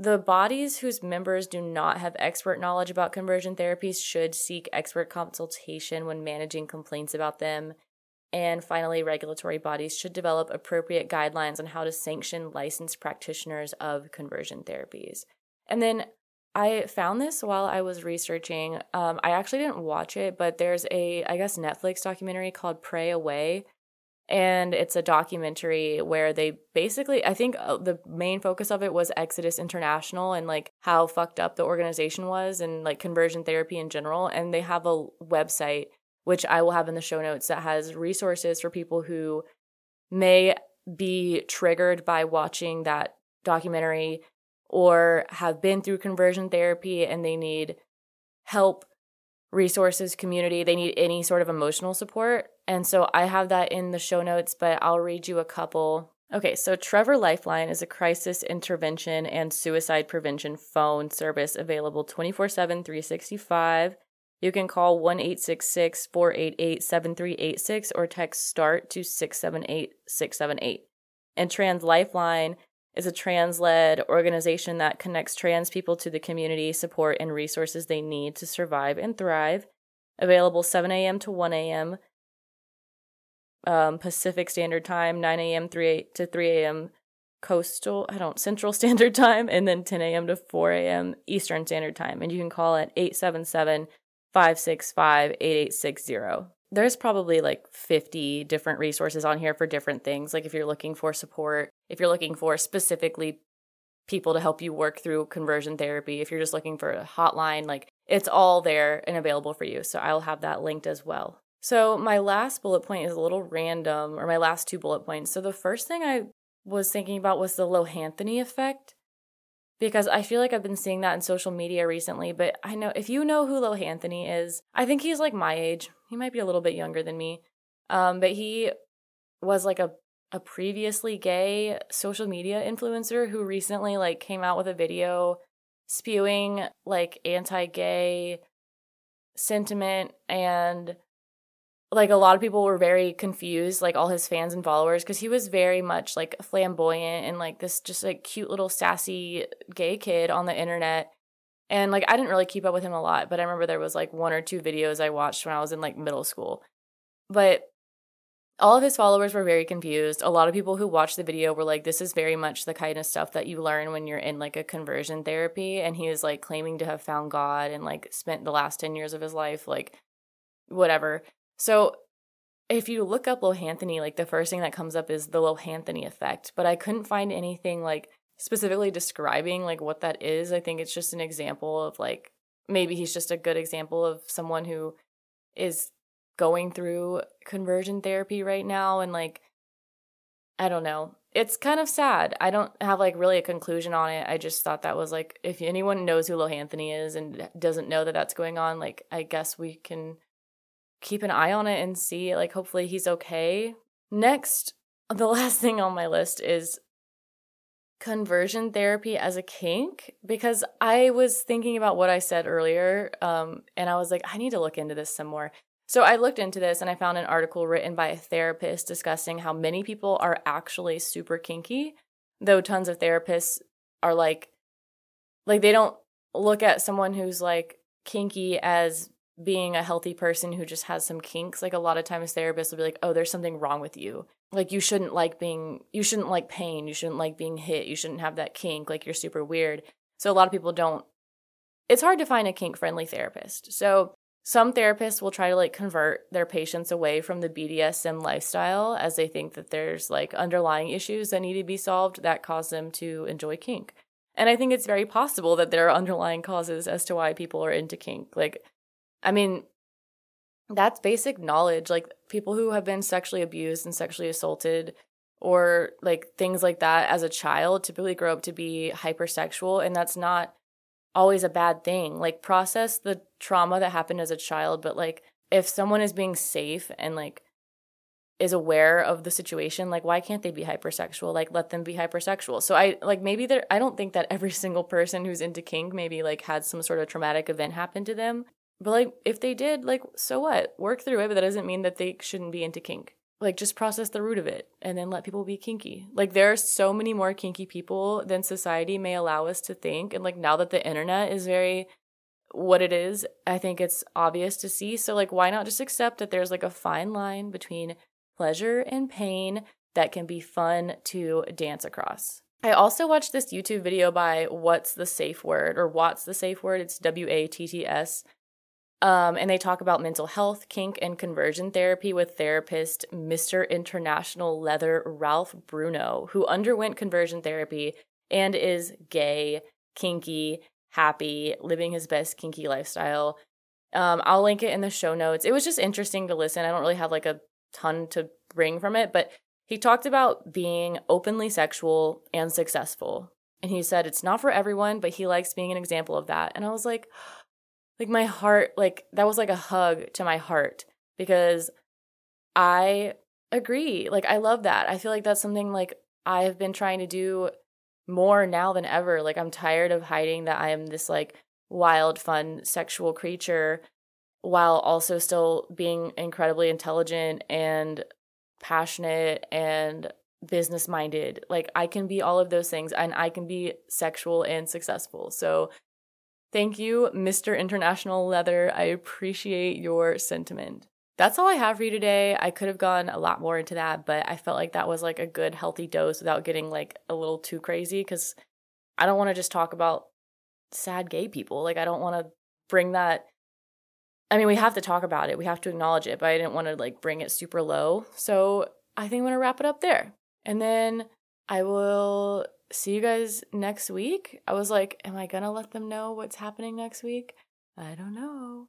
the bodies whose members do not have expert knowledge about conversion therapies should seek expert consultation when managing complaints about them. And finally, regulatory bodies should develop appropriate guidelines on how to sanction licensed practitioners of conversion therapies. And then I found this while I was researching. Um, I actually didn't watch it, but there's a, I guess, Netflix documentary called Pray Away. And it's a documentary where they basically, I think the main focus of it was Exodus International and like how fucked up the organization was and like conversion therapy in general. And they have a website, which I will have in the show notes, that has resources for people who may be triggered by watching that documentary or have been through conversion therapy and they need help, resources, community, they need any sort of emotional support. And so I have that in the show notes, but I'll read you a couple. Okay, so Trevor Lifeline is a crisis intervention and suicide prevention phone service available twenty-four seven, three sixty-five. You can call one eight six six, four eight eight, seven three eight six or text START to six seven eight, six seven eight. And Trans Lifeline is a trans-led organization that connects trans people to the community, support, and resources they need to survive and thrive. Available seven a.m. to one a.m. Um, Pacific Standard Time, nine a.m. to three a.m. Coastal, I don't, Central Standard Time, and then ten a.m. to four a.m. Eastern Standard Time. And you can call at eight seven seven, five six five, eight eight six zero. There's probably like fifty different resources on here for different things. Like if you're looking for support, if you're looking for specifically people to help you work through conversion therapy, if you're just looking for a hotline, like it's all there and available for you. So I'll have that linked as well. So my last bullet point is a little random, or my last two bullet points. So the first thing I was thinking about was the Lohanthony effect, because I feel like I've been seeing that in social media recently. But I know, if you know who Lohanthony is, I think he's like my age. He might be a little bit younger than me. Um, but he was like a, a previously gay social media influencer who recently like came out with a video spewing like anti-gay sentiment, and like a lot of people were very confused, like all his fans and followers, because he was very much like flamboyant and like this just like cute little sassy gay kid on the internet. And like I didn't really keep up with him a lot, but I remember there was like one or two videos I watched when I was in like middle school. But all of his followers were very confused. A lot of people who watched the video were like, this is very much the kind of stuff that you learn when you're in like a conversion therapy. And he is like claiming to have found God and like spent the last ten years of his life, like whatever. So if you look up Lohanthony, like the first thing that comes up is the Lohanthony effect, but I couldn't find anything like specifically describing like what that is. I think it's just an example of like, maybe he's just a good example of someone who is going through conversion therapy right now. And like, I don't know, it's kind of sad. I don't have like really a conclusion on it. I just thought that was like, if anyone knows who Lohanthony is and doesn't know that that's going on, like, I guess we can keep an eye on it and see, like, hopefully he's okay. Next, the last thing on my list is conversion therapy as a kink, because I was thinking about what I said earlier, um, and I was like, I need to look into this some more. So I looked into this, and I found an article written by a therapist discussing how many people are actually super kinky, though tons of therapists are like, like, they don't look at someone who's, like, kinky as being a healthy person who just has some kinks. Like a lot of times therapists will be like, oh, there's something wrong with you. Like you shouldn't like being, you shouldn't like pain. You shouldn't like being hit. You shouldn't have that kink. Like you're super weird. So a lot of people don't, it's hard to find a kink-friendly therapist. So some therapists will try to like convert their patients away from the B D S M lifestyle as they think that there's like underlying issues that need to be solved that cause them to enjoy kink. And I think it's very possible that there are underlying causes as to why people are into kink. Like, I mean, that's basic knowledge. Like, people who have been sexually abused and sexually assaulted or, like, things like that as a child typically grow up to be hypersexual, and that's not always a bad thing. Like, process the trauma that happened as a child, but, like, if someone is being safe and, like, is aware of the situation, like, why can't they be hypersexual? Like, let them be hypersexual. So I, like, maybe there, I don't think that every single person who's into kink maybe, like, had some sort of traumatic event happen to them. But, like, if they did, like, so what? Work through it, but that doesn't mean that they shouldn't be into kink. Like, just process the root of it and then let people be kinky. Like, there are so many more kinky people than society may allow us to think. And, like, now that the internet is very what it is, I think it's obvious to see. So, like, why not just accept that there's, like, a fine line between pleasure and pain that can be fun to dance across? I also watched this YouTube video by What's the Safe Word, or What's the Safe Word. It's W A T T S. Um, and they talk about mental health, kink, and conversion therapy with therapist Mister International Leather Ralph Bruno, who underwent conversion therapy and is gay, kinky, happy, living his best kinky lifestyle. Um, I'll link it in the show notes. It was just interesting to listen. I don't really have like a ton to bring from it, but he talked about being openly sexual and successful. And he said it's not for everyone, but he likes being an example of that. And I was like... Like my heart, like that was like a hug to my heart, because I agree. Like I love that. I feel like that's something like I've been trying to do more now than ever. Like I'm tired of hiding that I am this like wild, fun, sexual creature while also still being incredibly intelligent and passionate and business-minded. Like I can be all of those things, and I can be sexual and successful. So thank you, Mister International Leather. I appreciate your sentiment. That's all I have for you today. I could have gone a lot more into that, but I felt like that was like a good healthy dose without getting like a little too crazy, because I don't want to just talk about sad gay people. Like I don't want to bring that. I mean, we have to talk about it. We have to acknowledge it, but I didn't want to like bring it super low. So I think I'm going to wrap it up there. And then I will... see you guys next week. I was like, am I gonna let them know what's happening next week? I don't know.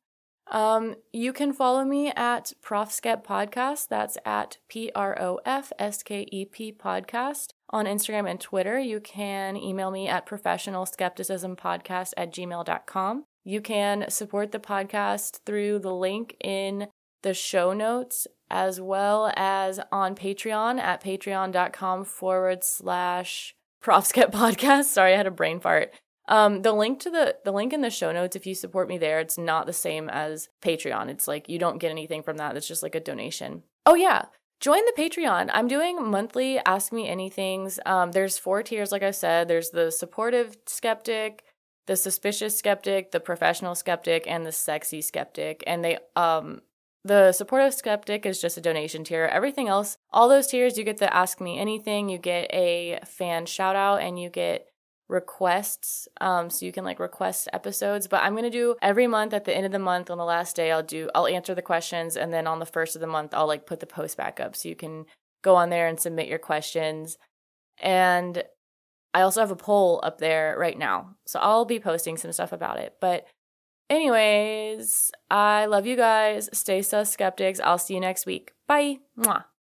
Um, you can follow me at Prof Skep Podcast. That's at P R O F S K E P Podcast on Instagram and Twitter. You can email me at professional skepticism podcast at gmail dot com. You can support the podcast through the link in the show notes, as well as on Patreon at patreon.com forward slash Prof Skep Podcast. Sorry, I had a brain fart. Um, the link to the the link in the show notes, if you support me there, it's not the same as Patreon. It's like you don't get anything from that. It's just like a donation. Oh yeah, join the Patreon. I'm doing monthly Ask Me Anythings. Um, there's four tiers, like I said. There's the supportive skeptic, the suspicious skeptic, the professional skeptic, and the sexy skeptic. And they um. The supportive skeptic is just a donation tier. Everything else, all those tiers, you get the Ask Me Anything, you get a fan shout out, and you get requests. Um, so you can like request episodes. But I'm gonna do every month at the end of the month on the last day, I'll do I'll answer the questions, and then on the first of the month, I'll like put the post back up so you can go on there and submit your questions. And I also have a poll up there right now, so I'll be posting some stuff about it. But anyways, I love you guys. Stay sus skeptics. I'll see you next week. Bye. Mwah.